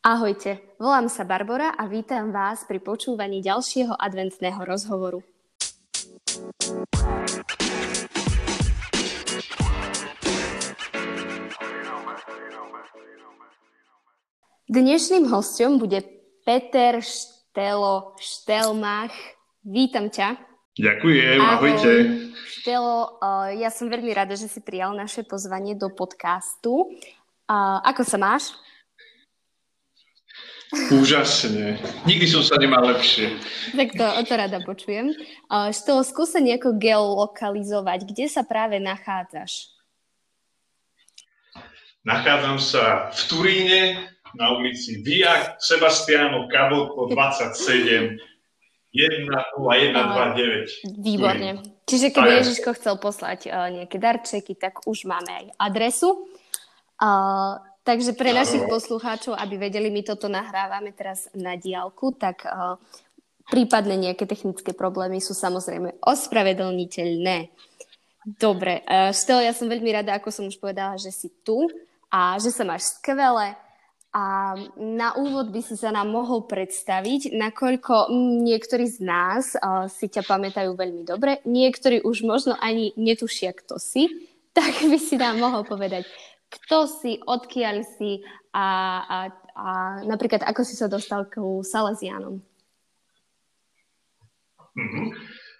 Ahojte, volám sa Barbora a vítam vás pri počúvaní ďalšieho adventného rozhovoru. Dnešným hosťom bude Peter Stelo Stelmach. Vítam ťa. Ďakujem, ahojte. Stelo, ja som veľmi rada, že si prijal naše pozvanie do podcastu. Ako sa máš? Úžasne. Nikdy som sa nemal lepšie. Tak to rada počujem. Stelo, skúsa nejako geolokalizovať. Kde sa práve nachádzaš? Nachádzam sa v Turíne, na ulici Via Sebastiano Cabocho 27 10129. Výborne. Turín. Čiže keď Ježiško chcel poslať nejaké darčeky, tak už máme aj adresu. Takže pre našich poslucháčov, aby vedeli, my toto nahrávame teraz na diaľku, tak prípadne nejaké technické problémy sú samozrejme ospravedlniteľné. Dobre, Stelo, ja som veľmi rada, ako som už povedala, že si tu a že sa máš skvele. A na úvod by si sa nám mohol predstaviť, nakoľko niektorí z nás si ťa pamätajú veľmi dobre, niektorí už možno ani netušia, kto si, tak by si nám mohol povedať, kto si, odkiaľ si a napríklad ako si sa dostal k Salesiánom? Mm-hmm.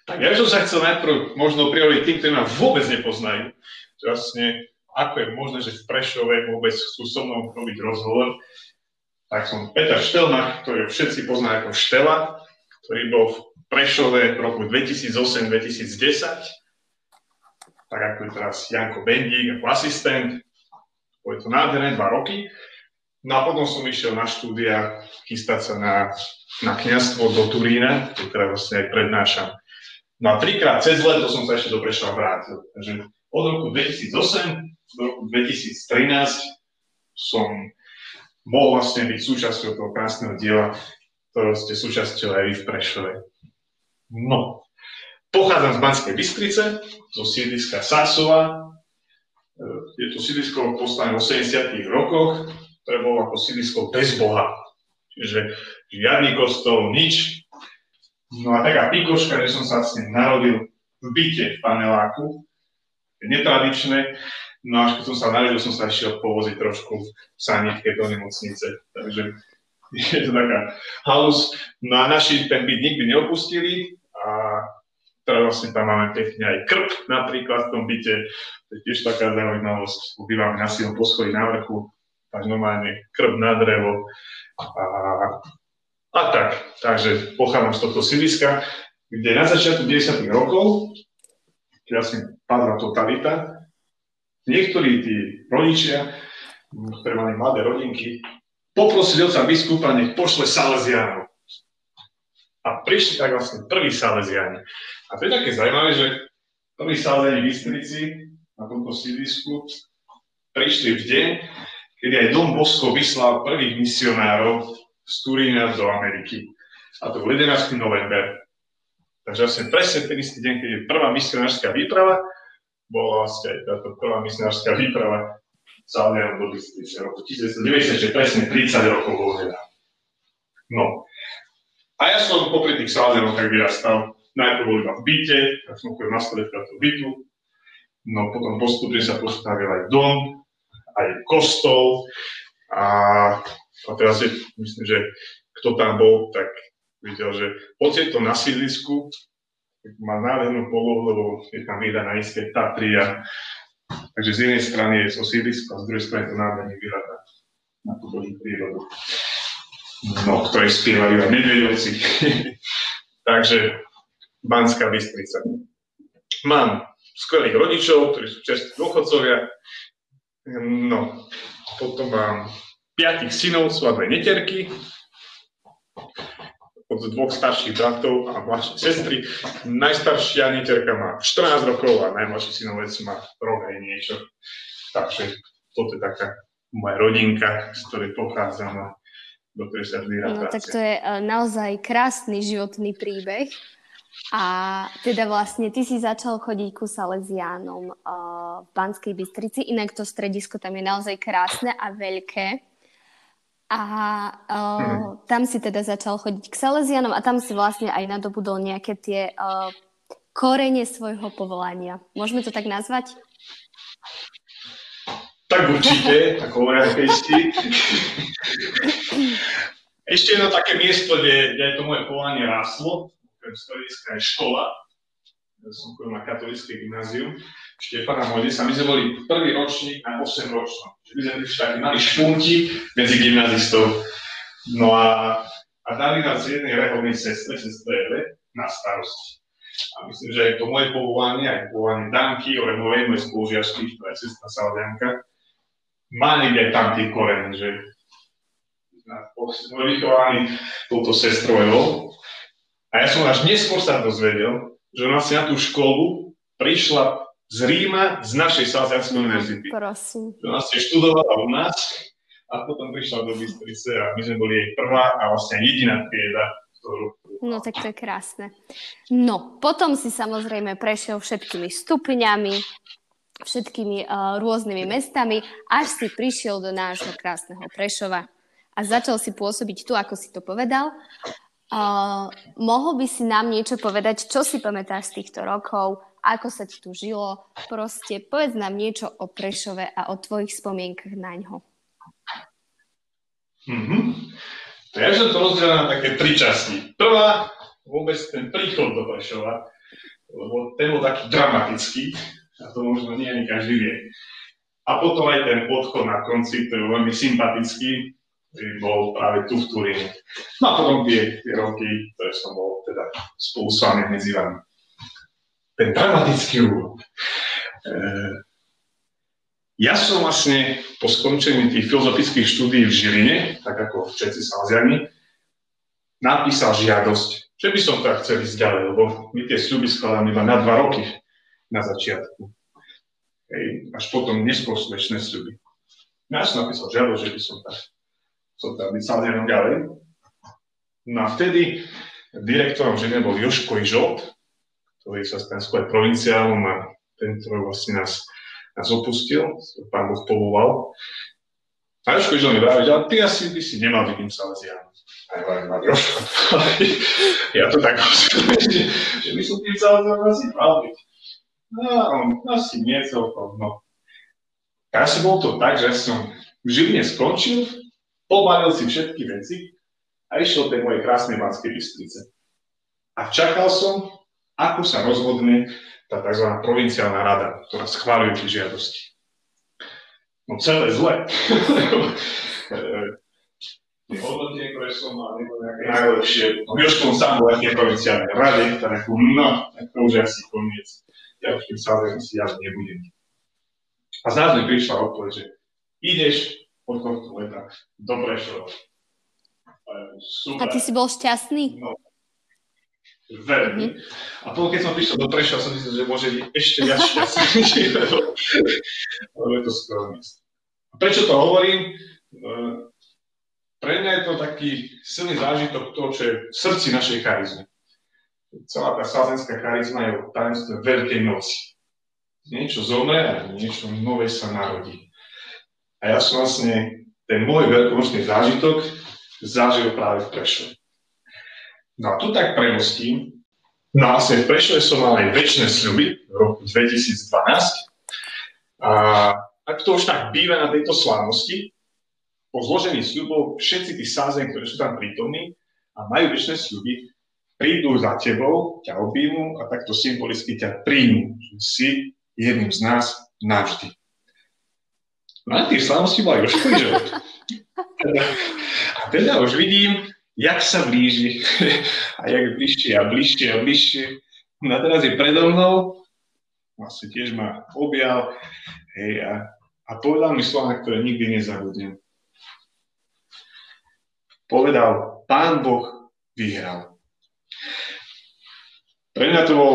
Tak ja som sa chcel najprv možno prijaliť tým, ktorí ma vôbec nepoznajú. Vlastne, ako je možné, že v Prešove vôbec chcú so mnou robiť rozhovor. Tak som Peter Stelmach, ktorý všetci poznajú ako Štela, ktorý bol v Prešove v roku 2008-2010. Tak ako je teraz Janko Bendík ako asistent. Boli to nádherné 2 roky. No a potom som išiel na štúdia chystať sa na kňazstvo do Turína, ktoré teraz vlastne aj prednášam. No a 3-krát cez leto som sa ešte do Prešova vrátil. Takže od roku 2008 do roku 2013 som mohol vlastne byť súčasťou toho krásneho diela, ktorého ste súčasťou aj vy v Prešove. No, pochádzam z Banskej Bystrice, zo sídliska Sásová. Je to sídlisko postavené v 80. rokoch, ktoré bolo ako sídlisko bez Boha. Čiže žiadny kostol, nič. No a taká pikoška, že som sa vlastne narodil v byte, v paneláku. Netradičné. No a keď som sa narodil, som sa išiel povoziť trošku v sanitke do nemocnice. Takže je to taká halus. No a naši ten byt nikdy neopustili. A teda vlastne tam máme pekne aj krb napríklad v tom byte. To je tiež taká zaujímavosť. Ubývame na silom poschodí na vrchu, tak normálne krb na drevo a tak. Takže pochádzam z tohto sídliska, kde na začiatku 90. rokov, keď vlastne padla totalita, niektorí tí rodičia, ktoré mali mladé rodinky, poprosili otca biskupa, nech pošle Salesiánov. A prišli tak vlastne prví Salesiáni. A to je také zaujímavé, že prví Salesiáni v Bystrici na tomto sídlisku prišli v deň, kedy aj Dom Bosco vyslal prvých misionárov z Turína do Ameriky. A to bol 11. november. Takže vlastne presne ten istý deň, keď je prvá misionárska výprava, bola vlastne aj táto prvá misionárska výprava Salesiánov do Bystrice. Roku 1996, presne 30 rokov bol teda. No. A ja som popri tých Salesiánov tak vyrastal. Najprv bol iba v byte, tak som chodil na stredka toho bytu. No potom postupne sa postavil aj dom, aj kostol. A teraz je, myslím, že kto tam bol, tak videl, že pocit to na sídlisku má nádhernú polohu, lebo je tam výhľad na nízke Tatria. Takže z jednej strany je to sídlisko a z druhej strany to nádherný výhľad na tú božú prírodu. No, ktoré spievajú aj medvedovci. Takže Banská Bystrica. Mám skvelých rodičov, ktorí sú čestí dôchodcovia. No, potom mám 5 synov, sú a 2 netierky. Od 2 starších bratov a mladšej sestry. Najstaršia netierka má 14 rokov a najmladší synovec má rok aj niečo. Takže toto je taká moja rodinka, z ktorej pochádzam. No tak to je naozaj krásny životný príbeh A teda vlastne ty si začal chodiť ku Salesiánom v Banskej Bystrici, inak to stredisko tam je naozaj krásne a veľké. A tam si teda začal chodiť k Salesiánom a tam si vlastne aj nadobudol nejaké tie korene svojho povolania. Môžeme to tak nazvať? Tak určite, tak hovoria pejsti. Ešte jedno také miesto, kde to moje povolanie ráslo, okrem strediska je škola. Ja som chodil na katolícke gymnázium Štefana Hode, sa my sme boli prvý ročník na 8 ročnom. My sme prišli taký malý špuntík medzi gymnázistov. No a dali nás jednej reholnej sestre na starosti. A myslím, že aj to moje povolanie, aj povolanie Danky, Oremovej, moje spolužiačky, ktorá je sestra Salesianka, má niekde tam tie korene, že boli vychovaní touto sestrou Evou. A ja som až neskôr sa dozvedel, že vlastne na tú školu prišla z Ríma, z našej Salesianskej univerzity. Prosím. Že vlastne študovala u nás a potom prišla do Bystrice a my sme boli jej prvá a vlastne jediná trieda, ktorú... No tak to je krásne. No, potom si samozrejme prešiel všetkými stupňami, všetkými rôznymi mestami, až si prišiel do nášho krásneho Prešova a začal si pôsobiť tu, ako si to povedal. Mohol by si nám niečo povedať, čo si pamätáš z týchto rokov, ako sa ti tu žilo? Proste povedz nám niečo o Prešove a o tvojich spomienkach naňho. Mhm. Ja som to rozdielal na také tri časti. Prvá, vôbec ten príchod do Prešova, lebo ten bol taký dramatický, a to možno nie ani každý vie. A potom aj ten odchod na konci, ktorý bol veľmi sympatický, ktorý bol práve tu v Turíne. No a potom tie roky, ktoré som bol teda spolu s vami medzi vami. Ten dramatický úvod. Ja som vlastne po skončení tých filozofických štúdií v Žiline, tak ako všetci Salesiáni, napísal žiadosť, že by som teda chcel ísť ďalej, lebo my tie sľuby skladáme iba na 2 roky na začiatku. Hej, až potom neskôr smešné sľuby. Ja som napísal žiadosť, že by som teda byť Salesiánom ďalej. No a vtedy direktorom v Žiline bol Joško Ižovt, ktorý sa stal skôr provinciálom a ten, ktorý vlastne nás opustil, pán Boh povolal. A Joško Ižovt mi vraví, ale ty asi by si nemal byť Salesiánom. A ja vám Joško, ja to tak hovorím, že by som tým Salesiánom asi mal byť. No, asi nie celkom, no. Asi bolo to tak, že som v Žiline skončil, pobalil si všetky veci a išiel tej mojej krásnej Banskej Bystrice. A čakal som, ako sa rozhodne tá tzv. Provinciálna rada, ktorá schváľuje tie žiadosti. No celé zle. Hodnotie, ktoré som mal, nebolo nejaké najlepšie. Jožkom sám bol aj tie provinciálne rady, ktoré sú, no, tak to už asi koniec. Ja už tým samozrejme si jazd nebudem. A z nás mi prišla odpoveď, že ideš od tohto leta do Prešova. Super. A ty si bol šťastný? No. Veľmi. A potom, keď som prišiel do Prešova, som myslel, že môže byť ešte viac šťastný, lebo je to skoro miesto. Prečo to hovorím? Pre mňa je to taký silný zážitok toho, čo je v srdci našej charizmy. Celá tá salesianská charizma je o tajomstve Veľkej noci. Niečo zomre a niečo nové sa narodí. A ja som vlastne ten môj veľkonočný zážitok zažil práve v Prešove. No a tu tak premostím. No vlastne v Prešove som mal aj večné sľuby v roku 2012. A to už tak býva na tejto slávnosti. Po zložení sľubov všetci tí Salesiáni, ktorí sú tam prítomní a majú večné sľuby, prídu za tebou, ťa objímu a takto symbolicky ťa príjmu. Si jedným z nás navždy. No a tých slávností bola Jožko Ižovt. A teda už vidím, jak sa blíži a jak bližšie a bližšie a bližšie. No teraz je predo mnou, vlastne tiež ma objal, hej, a povedal mi slova, ktoré nikdy nezabudnem. Povedal, Pán Boh vyhral. Pre mňa to bol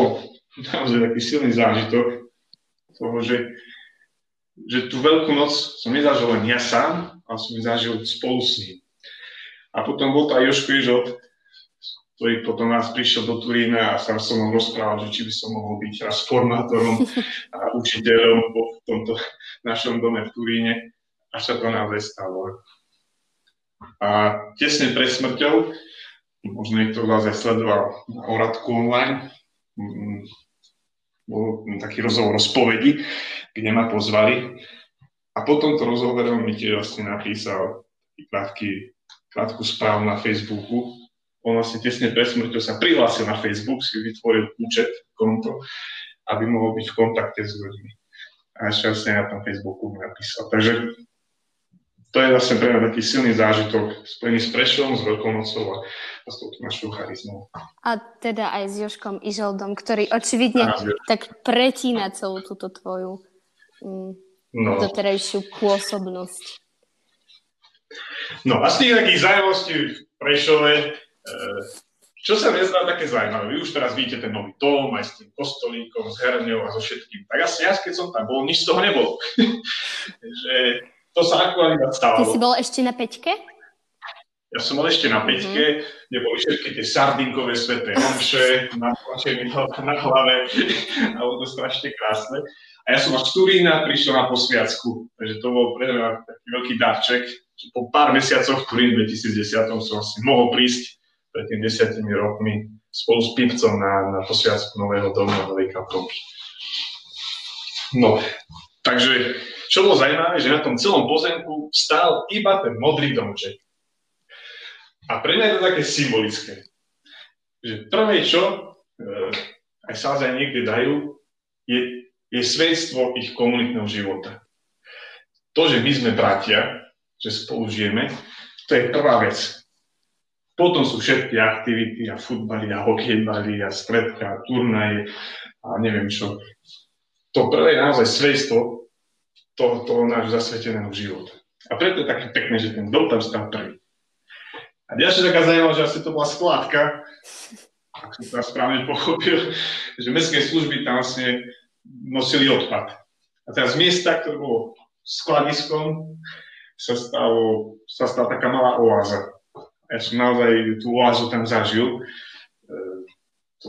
naozaj taký silný zážitok toho, že tú Veľkú noc som nezažil len ja sám, ale som ju zažil spolu s ním. A potom bol to aj Jožko Ižovt, ktorý potom raz prišiel do Turína a sám som ho rozprával, že či by som mohol byť raz formátorom a učiteľom v tomto našom dome v Turíne. A sa to naozaj stalo. A tesne pred smrťou, možno niekto vás aj sledoval na Oradku online, bol taký rozhovor o spovedi, kde ma pozvali. A po tomto rozhovore mi tiež vlastne napísal krátku správu na Facebooku. On vlastne tesne pred smrťou sa prihlásil na Facebook, si vytvoril účet, konto, aby mohol byť v kontakte s ľuďmi. A ešte vlastne na tom Facebooku mi napísal. Takže to je vlastne pre mňa taký silný zážitok spojený s Prešovom, s Veľkonocou a s touto našou charizmou. A teda aj s Joškom Ižovtom, ktorý očividne tak pretína celú túto tvoju doterajšiu pôsobnosť. No a z tých takých zaujímavostí v Prešove, čo sa mi zdá také zaujímavé, vy už teraz vidíte ten nový dom, aj s tým kostolíkom, s herňou a so všetkým. Tak ja keď som tam bol, nič z toho nebolo. Takže to sa aktuálne stalo. Ty si bol ešte na Peťke? Ja som bol ešte na Peťke, kde boli všetky tie sardinkové sveté omše, natlačené na hlave, a bolo to strašne krásne. A ja som až z Turína prišiel na posviacku, takže to bol pre mňa taký veľký darček. Po pár mesiacoch v Turín 2010 som asi mohol prísť pred tým 10 rokmi spolu s Pipcom na posviacku nového domu a novej kaplnky. No, takže čo bolo zaujímavé, že na tom celom pozemku stál iba ten modrý domček. A pre mňa je to také symbolické, že prvé, čo aj Sázaj niekde dajú, je svedectvo ich komunitného života. To, že my sme bratia, že spolu žijeme, to je prvá vec. Potom sú všetky aktivity a futbali a hokejbali a stredka a turnaje a neviem čo. To prvé je naozaj svedectvo toho nášho zasveteného života. A preto je také pekné, že ten dom tam stál prvý. A ďalšia taká zaujímavá, že asi to bola skládka, ak som to správne pochopil, že mestské služby tam vlastne nosili odpad. A teraz z miesta, ktoré bolo skladiskom, sa stala taká malá oáza. Ja som naozaj tú oázu tam zažil.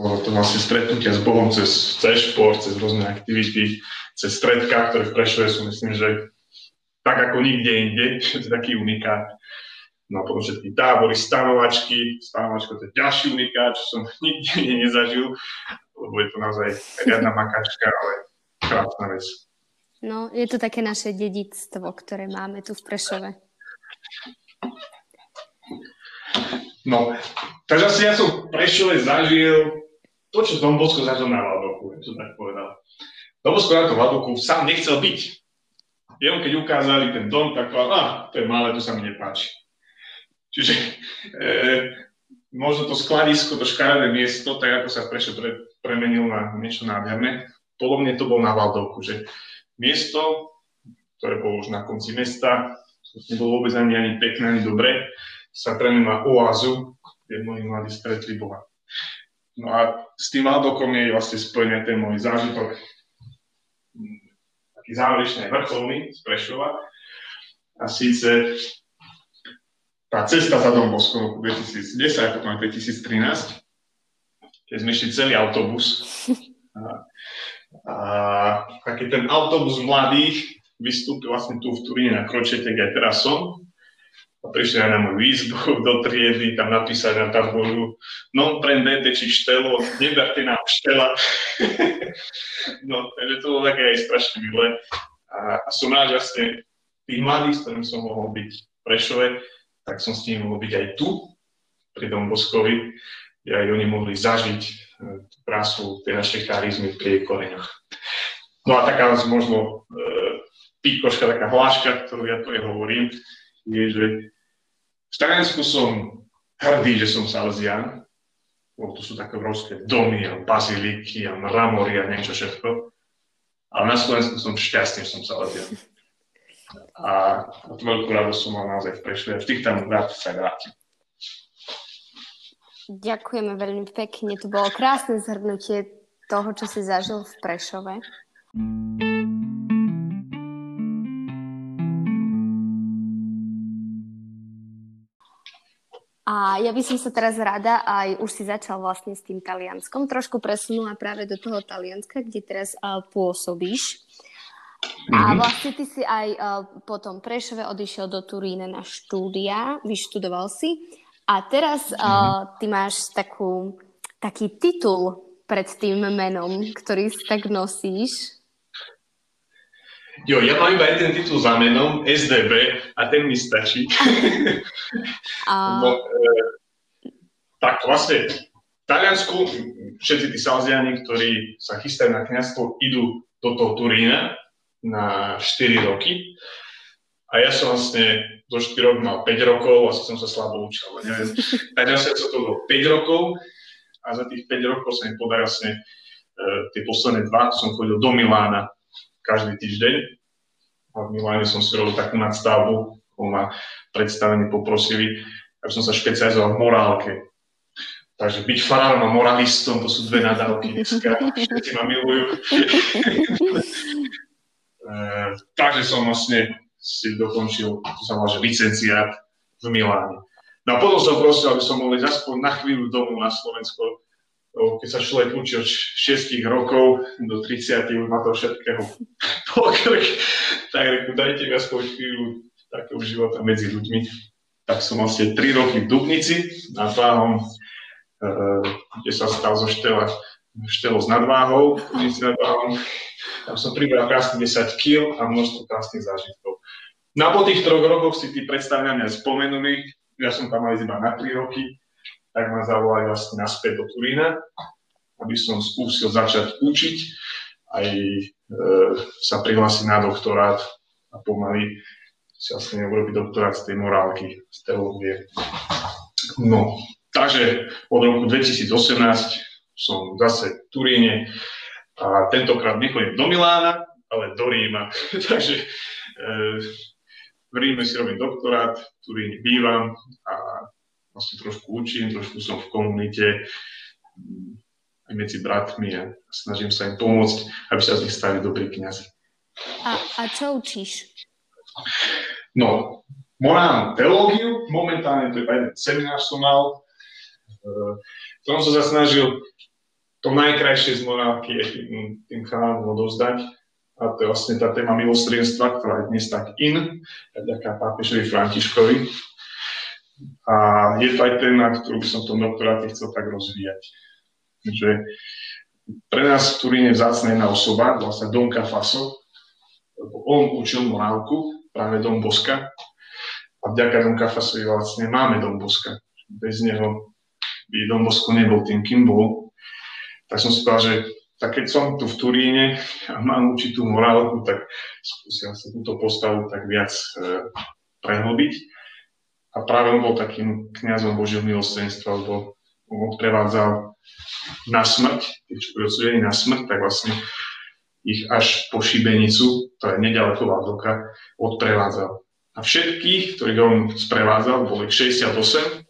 To vlastne stretnutia s Bohom cez šport, cez rôzne aktivity, cez stredká, ktoré v Prešove sú, myslím, že tak ako nikde inde, to je taký unikát. No a potom všetky tábory, stanovačka, to je ďalší unikát, čo som nikde nezažil, lebo je to naozaj riadna makačka, ale krásna vec. No, je to také naše dedičstvo, ktoré máme tu v Prešove. No, takže asi ja som v Prešove zažil to, čo Dom Bosco zažil na Valdoku, ja som tak povedal. Dom Bosco na tom Valdoku sám nechcel byť. Jemu keď ukázali ten dom, tak povedal, to je malé, to sa mi nepáči. Čiže možno to skladisko, to škaredé miesto, tak ako sa Prešov premenil na niečo nádherné, podobne to bolo na Valdovku, že miesto, ktoré bolo už na konci mesta, nebolo vôbec ani pekné, ani dobré, sa premenil na oázu, kde moji mladí stretli Boha. No a s tým Valdovkom je vlastne spojený ten môj zážitok, taký záverečný vrcholný z Prešova, a síce tá cesta za Dom Bosco v roku 2010 a potom 2013, keď sme išli celý autobus. A keď ten autobus mladých vystúpil vlastne tu v Turíne na Kročete, kde aj teraz som, a prišli aj na môj výzbuk do triedy, tam napísať na tabuľu non prendete ci štelo, neberte nám štela. No, takže to bolo také aj strašne milé. A som rád vlastne tých mladých, s ktorým som mohol byť v Prešove, tak som s nimi mohol byť aj tu, pri Dom Boscovi, kde aj oni mohli zažiť krásu tej našej charizmy pri jej koreňoch. No a taká možno píkoška, taká hláška, ktorú ja tu aj hovorím, je, že v Taliansku som hrdý, že som Salesián, lebo tu sú také obrovské domy a baziliky a mramory a niečo všetko, ale na Slovensku som šťastný, že som Salesián. A tú veľkú radosť som mal naozaj v Prešove. Vždy tam rád sa vrátim. Ďakujeme veľmi pekne. To bolo krásne zhrnutie toho, čo si zažil v Prešove. A A ja by som sa teraz rada, aj už si začal vlastne s tým Talianskom, trošku presunula práve do toho Talianska, kde teraz pôsobíš. Mm-hmm. A vlastne ty si aj po tom Prešove odišiel do Turína na štúdia, vyštudoval si. A teraz ty máš taký titul pred tým menom, ktorý si tak nosíš. Jo, ja mám iba jeden titul za menom, SDB, a ten mi stačí. No, tak vlastne v Taliansku všetci tí Salesiáni, ktorí sa chystajú na kňazstvo, idú do toho Turína na 4 roky. A ja som vlastne do 4 rokov mal 5 rokov, asi som sa slabo učil. Takže som to bol 5 rokov a za tých 5 rokov sa mi podarilo vlastne tie posledné dva, som chodil do Milána každý týždeň. A v Miláne som si robil takú nadstavbu, ktorú ma predstavení poprosili, aby som sa špecializoval v morálke. Takže byť farárom a moralistom, to sú dve nadávky dneska, všetci ma milujú. Takže som vlastne si dokončil, to sa volá, že licenciát v Miláne. No a potom som prosil, aby som mohol ísť aspoň na chvíľu domov na Slovensko. Keď sa človek učí od 6 rokov do 30, už má to všetkého pokrk, tak dajte mi aspoň chvíľu takého života medzi ľuďmi. Tak som vlastne 3 roky v Dubnici nad Váhom, kde sa stal zo Stelo nad Váhom, Dubnici nad Váhom. Tam som pribral krásne 10 kg a množstvo krásnych zážitkov. No a po tých 3 rokoch si tí predstavňania spomenuli, ja som tam mal iba na 3 roky, tak ma zavolali vlastne naspäť do Turína, aby som skúsil začať učiť, aj sa prihlásiť na doktorát a pomaly si vlastne urobiť doktorát z tej morálky, z teológie. No, takže od roku 2018 som zase v Turíne a tentokrát nechodím do Milána, ale do Ríma. Takže v Ríme si robím doktorát, v Turíne bývam a vlastne trošku učím, trošku som v komunite aj medzi bratmi a snažím sa im pomôcť, aby sa z nich stali dobrí kňazi. A čo učíš? No, morálnu teológiu, momentálne to je jeden seminár som mal, v ktorom som sa snažil to najkrajšie z morálky tým chránom odovzdať. A to je vlastne tá téma milosrdenstva, ktorá je dnes tak in, taká pápežovi Františkovi. A je to aj téma, ktorú by som v tom doktoráte chcel tak rozvíjať. Takže pre nás v Turíne vzácna jedna osoba, vlastne Don Cafaso. On učil morálku, práve Dom Bosca. A vďaka Don Cafasovi vlastne máme Dom Bosca. Bez neho by Dom Bosco nebol tým, kým bol. Tak som si povedal, že tak keď som tu v Turíne a mám učiť tú morálku, tak skúsim sa túto postavu tak viac prehlbiť. A práve on bol takým kňazom Božieho milosrdenstva, lebo on prevádzal na smrť, keď čo boli odsúdení na smrť, tak vlastne ich až po šibenicu, to je nedaleko Valdocca, odprevádzal. A všetkých, ktorých on sprevádzal, boli 68,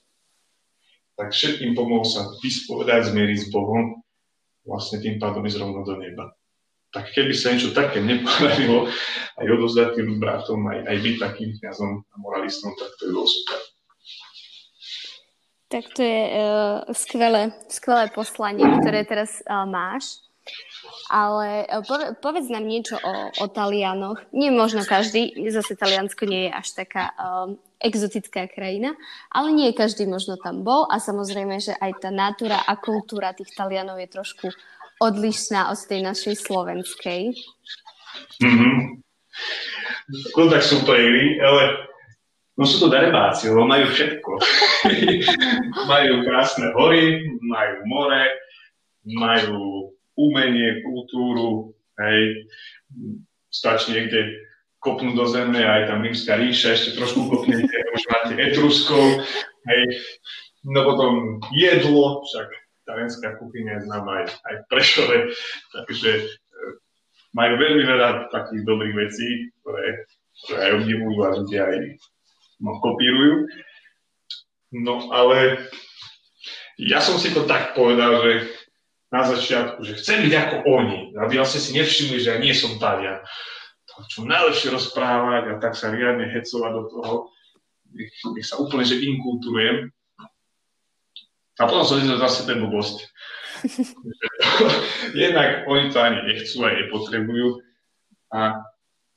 tak všetkým pomohol sa vyspovedať, zmieriť s Bohom, vlastne tým pádom ísť rovno do neba. Tak keby sa niečo také nepodarilo aj odovzdať tým bratom, aj byť takým kňazom a moralistom, tak to je bolo super. Tak to je skvelé poslanie, ktoré teraz máš. Ale povedz nám niečo o Talianoch. Nie možno každý, zase Taliansko nie je až taká exotická krajina, ale nie každý možno tam bol. A samozrejme, že aj tá natúra a kultúra tých Talianov je trošku odlišná od tej našej slovenskej. Mhm. No tak sú to iní, ale no sú to darebáci, lebo majú všetko. Majú krásne hory, majú more, majú umenie, kultúru, hej. Stačí niekde kopnúť do zeme, aj tam Rímska ríša, ešte trošku kopnete, už máte Etruskov, hej. No potom jedlo, však talianská kuchyňa je známa aj v Prešove, takže majú veľmi veľa takých dobrých vecí, ktoré aj obdivujú a ľudia aj kopírujú. No ale ja som si to tak povedal, že na začiatku, že chcem byť ako oni, aby vlastne si nevšimli, že ja nie som Talian. To čo najlepšie rozprávať a tak sa riadne hecovať do toho, nech sa úplne že inkulturujem. A potom som zistil zase ten blbosť. Jednak oni to ani nechcú, aj nepotrebujú. A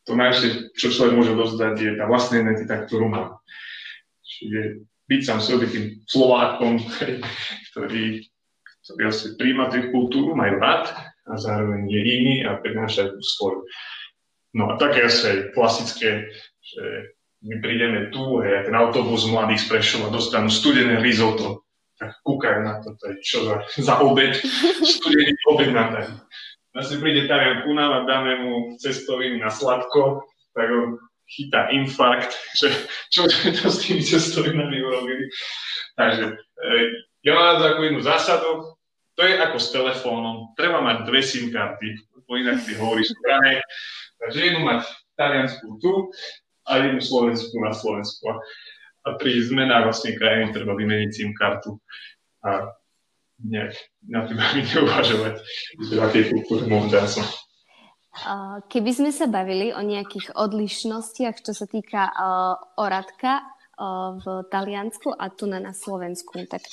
to najlepšie, čo človek môže dozdať, je tá vlastná identita, ktorú má. Čiže byť sám sebe tým Slovákom, ktorý asi príjma tú kultúru, majú rád a zároveň je iný a prináša tú svoju. No a také asi klasické, že my prídeme tu, hej, ten autobus mladých z Prešova dostanú studené risotto. Tak kúkajú na to, je čo za obed, studený obed na taj. Zase príde Tarian Kunal a dáme mu cestoviny na sladko, tak on chytá infarkt, že čo sme to s tými cestovinami urobili. Takže ja mám takú jednu zásadu, to je ako s telefónom, treba mať dve SIM karty, lebo inak si hovoríš správne. Takže jednu mať taliansku tu a jednu slovenskú na Slovensku. A pri zmenách vlastne krajiny treba vymeniť SIM kartu. A nejak na tým ani neuvažovať, že akej kultúry môžem. Keby sme sa bavili o nejakých odlišnostiach, čo sa týka oradka v Taliansku a tu na Slovensku, tak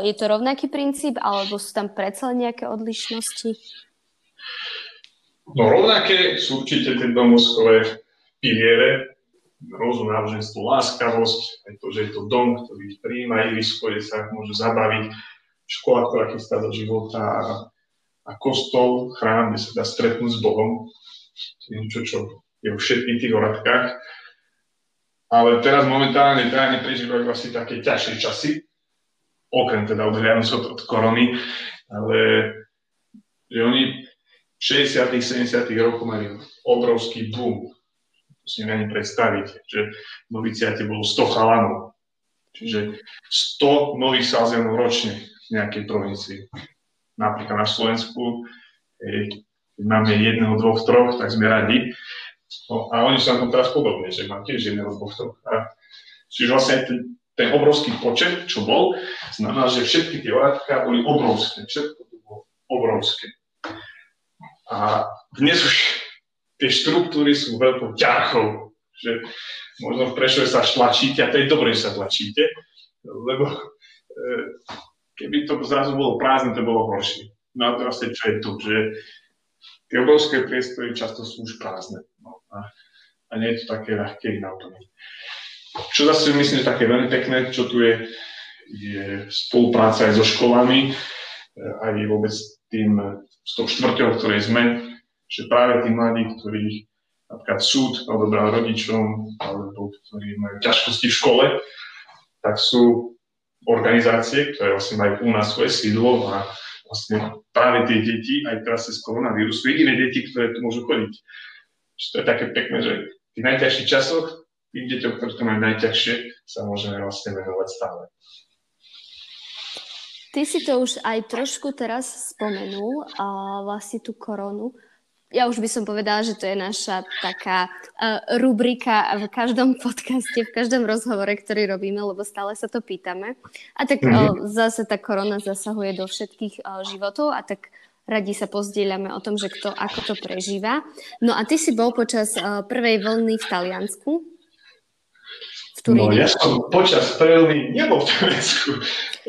je to rovnaký princíp, alebo sú tam predsa nejaké odlišnosti? No rovnaké sú určite tie domovskové piliere, rozum, náboženstvo, láskavosť, aj to, že je to dom, ktorý prijíma ihrisko, kde sa môže zabaviť, škola, ktorá chystá do života a kostol, chrám, kde sa dá stretnúť s Bohom. To je niečo, čo je vo všetkých tých oradkách. Ale teraz momentálne Taliani prežívajú asi také ťažšie časy, okrem teda odhľadnúť od korony, ale že oni v 60. 70. rokoch mali obrovský boom. Si neviem ani predstaviť, že v noviciáte bolo 100 chalanov, čiže 100 nových Salesiánov ročne v nejakej provincii. Napríklad na Slovensku, keď máme jedného, dvoch, troch, tak sme radi. No, a oni sú na tom teraz podobne, že mám tiež jedného, dvoch, troch. A čiže vlastne ten obrovský počet, čo bol, znamená, že všetky tie oradká boli obrovské, všetko to bolo obrovské. A dnes už tie štruktúry sú veľkou ťarchou, že možno v Prešove sa tlačíte, a to je dobre, že sa tlačíte, lebo keby to zrazu bolo prázdne, to bolo horšie. No a teraz čo je tu, že tie obrovské priestory často sú už prázdne. No, a nie je to také ľahké na úplne. Čo zase myslím, že také veľmi pekné, čo tu je spolupráca aj so školami, aj vôbec tým, s tou štvrťou, ktorej sme, že práve tí mladí, ktorých napríklad súd odobral rodičom, alebo ktorí majú ťažkosti v škole, tak sú organizácie, ktoré vlastne majú u nás svoje sídlo a vlastne práve tie deti, aj teraz cez koronavírus, sú jediné deti, ktoré tu môžu chodiť. Čiže to je také pekné, že v tých najťažších časoch, tým deťom, ktoré to majú najťažšie, sa môžeme vlastne venovať stále. Ty si to už aj trošku teraz spomenul, vlastne tú koronu. Ja už by som povedala, že to je naša taká rubrika v každom podcaste, v každom rozhovore, ktorý robíme, lebo stále sa to pýtame. A tak zase tá korona zasahuje do všetkých životov a tak radi sa pozdieľame o tom, že kto ako to prežíva. No a ty si bol počas prvej vlny v Taliansku? V Turíne? No ja som počas prvej vlny nebol v Taliansku.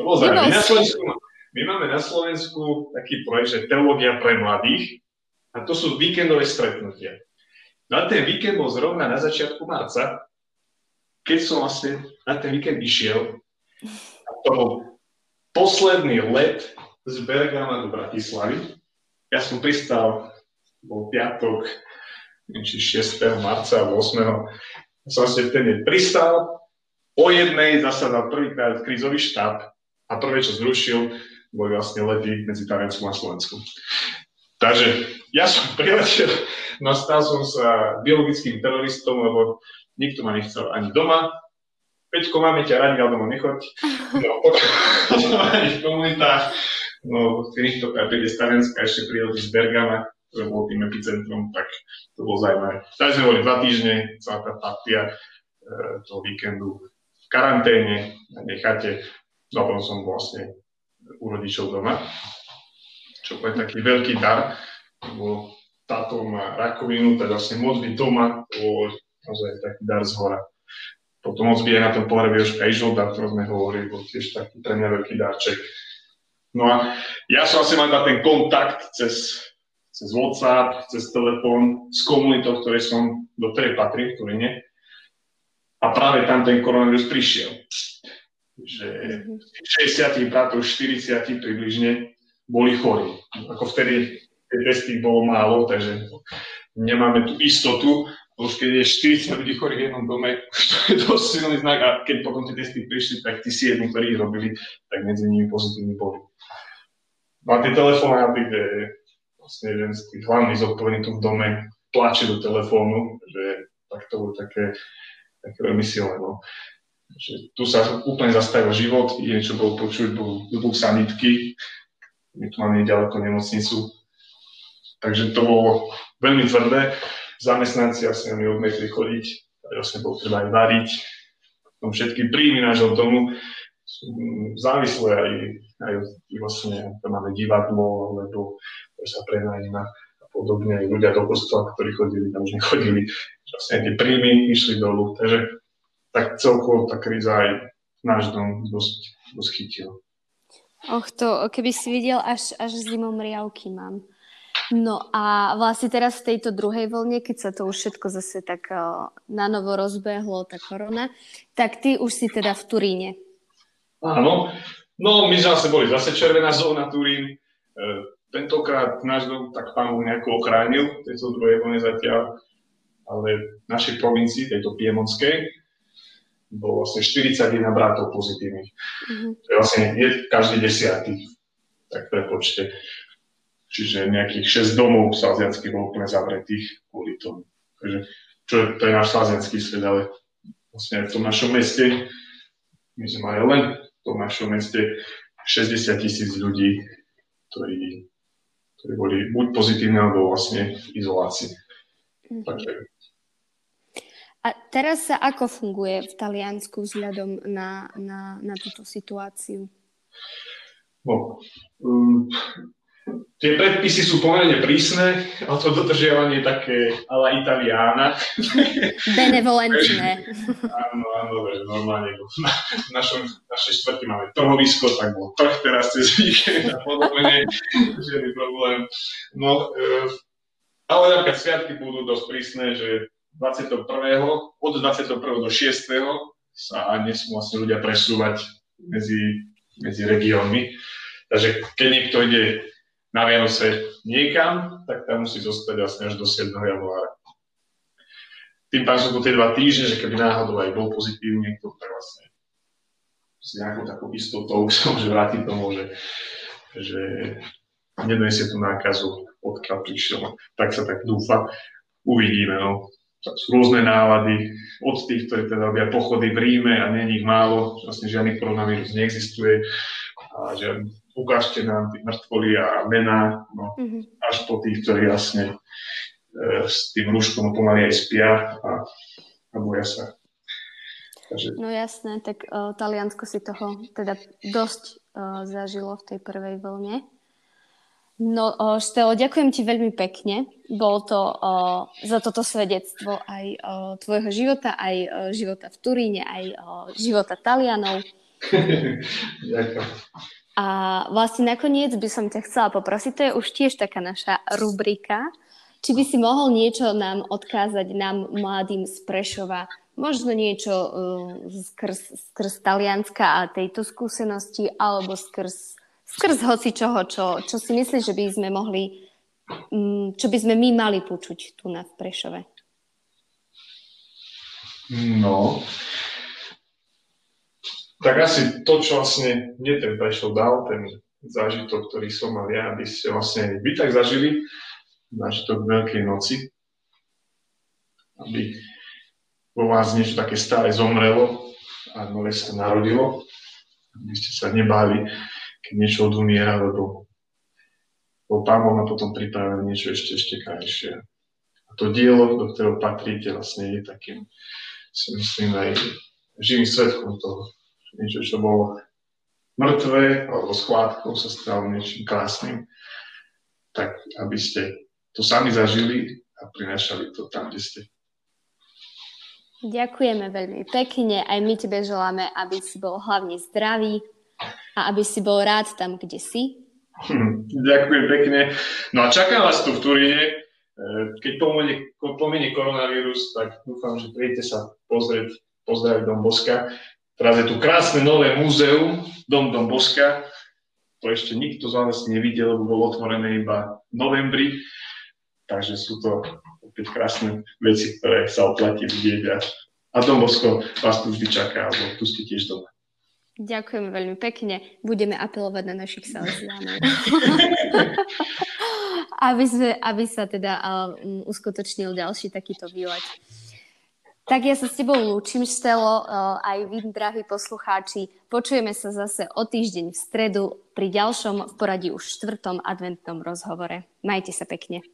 To bol zároveň. My máme na Slovensku taký projekt, že teológia pre mladých. A to sú víkendové stretnutia. Na ten víkend bol zrovna na začiatku marca, keď som vlastne na ten víkend išiel. A to bol posledný let z Bergama do Bratislavy. Ja som pristal, bol piatok, neviem, či 6. marca alebo 8. Som vlastne vtedy pristal, o jednej zasadal prvýkrát krízový štáb a prvé, čo zrušil, boli vlastne lety medzi Talianskom a Slovenskom. Takže ja som priletel, no stal som sa biologickým teroristom, lebo nikto ma nechcel ani doma. Peťko, máme ťa radi, ale doma nechoď. No, potom ani v komunitách. No, nikto príde z Talianska, ešte priletel z Bergama, ktoré bolo tým epicentrom, tak to bolo zaujímavé. Takže sme boli 2 týždne, celá tá partia toho víkendu v karanténe, na tej chate. No, potom som vlastne u rodičov doma. Čo je taký veľký dar, lebo táto má rakovinu, tak vlastne môcť byť doma, to je taký dar zhora. Potom odbieha na tom pohrebe Jožka Ižovta, o ktorom sme hovorili, bol tiež taký pre mňa veľký dáček. No a ja som asi mal na ten kontakt cez WhatsApp, cez telefón, s komunitou, do ktorej patrím, v Turíne. A práve tam ten koronavírus prišiel. Že 60, bratov, 40 približne boli chorí. Ako vtedy testy bolo málo, takže nemáme tu istotu. Už keď je 40 ľudí chorých v jednom dome, už to je dosť silný znak. A keď potom tie testy prišli, tak tí 7, ktorí ich robili, tak medzi nimi pozitívni boli. A tie telefonáty, kde vlastne jeden z tých hlavných zodpovedných tu v dome pláče do telefónu, že tak to bolo také veľmi silné. No. Tu sa úplne zastavil život, jediné, čo bolo počuť, bol zvuk sanitky, my tu máme ďaleko nemocnicu, takže to bolo veľmi tvrdé. Zamestnanci asi mi odmietli chodiť, vlastne bolo treba aj variť, potom všetky príjmy nášho domu sú závislé aj vlastne, tam máme divadlo, alebo ktoré sa prenajíma a podobne, aj ľudia do kostola, ktorí chodili, tam už nechodili, vlastne tie príjmy išli dolu, takže tak celkovo tá kríza aj náš dom dosť chytila. Och to, keby si videl, až zimom riavky mám. No a vlastne teraz v tejto druhej vlne, keď sa to už všetko zase tak na novo rozbehlo, tá korona, tak ty už si teda v Turíne. Áno, no my zase boli zase červená zóna Turín. Tentokrát náš dom tak pán Boh nejako ochránil, tejto druhej vlne zatiaľ, ale v našej provincii, tejto piemonskej, bolo vlastne 41 bratov pozitívnych. To je vlastne každý 10. tak prepočte. Čiže nejakých 6 domov salesiánskych bolo úplne zavretých kvôli tomu. Takže to je náš salesiánsky svet, ale vlastne v tom našom meste, my sme mali len v tom našom meste 60 000 ľudí, ktorí boli buď pozitívne, alebo vlastne v izolácii. Takže. A teraz sa ako funguje v Taliansku vzhľadom na túto situáciu? No. Tie predpisy sú pomerne prísne, ale to dodržiavanie je také alla italiana. Benevolentné. Áno, áno, normálne. V našej štvrti máme trhovisko, tak bol trh teraz cez víkend a podobne. Žiadny problém. No, ale napríklad sviatky budú dosť prísne, že od 21. do 6. sa nesmú vlastne ľudia presúvať medzi regiónmi. Takže keď niekto ide na Vianoce niekam, tak tam musí zostať vlastne až do 7. januára. Tým pádom sú to tie 2 týždne, že keby náhodou aj bol pozitívny niekto, tak vlastne s nejakou takou istotou sa môže vrátiť tomu, že nedonesie tú nákazu, odkiaľ prišiel. Tak sa tak dúfa. Uvidíme, no. Sú rôzne nálady od tých, ktorí teda robia pochody v Ríme a nie ich málo, vlastne žiadny koronavírus neexistuje a že ukážte nám tí mŕtvoly a mená, no, až po tých, ktorí jasne s tým rúškom pomaly aj spia a boja sa. Takže. No jasné, tak Taliansko si toho teda dosť zažilo v tej prvej vlne. No, Stelo, ďakujem ti veľmi pekne. Bolo to za toto svedectvo aj tvojho života, aj života v Turíne, aj života Talianov. Ďakujem. A vlastne nakoniec by som ťa chcela poprosiť, to je už tiež taká naša rubrika, či by si mohol niečo nám odkázať, nám mladým z Prešova, možno niečo skrz Talianska a tejto skúsenosti, alebo skrz hocičoho, čo si myslíš, že by sme mohli, čo by sme my mali počuť tu na Prešove? No, tak asi to, čo vlastne mne ten Prešov dal, ten zážitok, ktorý som mal ja, aby ste vlastne vy tak zažili, zážitok Veľkej noci, aby vo vás niečo také staré zomrelo a nové sa narodilo, aby ste sa nebáli, keď niečo odumiera, lebo Pán Boh ma potom pripravil niečo ešte krajšie. A to dielo, do ktorého patríte, vlastne je takým, si myslím, aj živým svedkom toho. Niečo, čo bolo mŕtve, alebo s chvátkou sa stalo niečím krásnym. Tak, aby ste to sami zažili a prinášali to tam, kde ste. Ďakujeme veľmi pekne. Aj my tebe želáme, aby si bol hlavne zdravý a aby si bol rád tam, kde si. Ďakujem pekne. No a čaká vás tu v Turíne. Keď pomene koronavírus, tak dúfam, že príjete sa pozrieť, pozdraviť Dom Bosca. Teraz je tu krásne nové múzeum, Dom Bosca. To ešte nikto z vás nevidel, lebo bolo otvorené iba v novembri. Takže sú to opäť krásne veci, ktoré sa oplatí vidieť. A Dom Bosco vás tu vždy čaká, alebo tu ste tiež doma. Ďakujem veľmi pekne. Budeme apelovať na našich Salesiánov. Aby sa teda uskutočnil ďalší takýto výlet. Tak ja sa s tebou lúčim, Stelo, aj vy, drahí poslucháči. Počujeme sa zase o týždeň v stredu pri ďalšom, v poradí už 4. adventnom rozhovore. Majte sa pekne.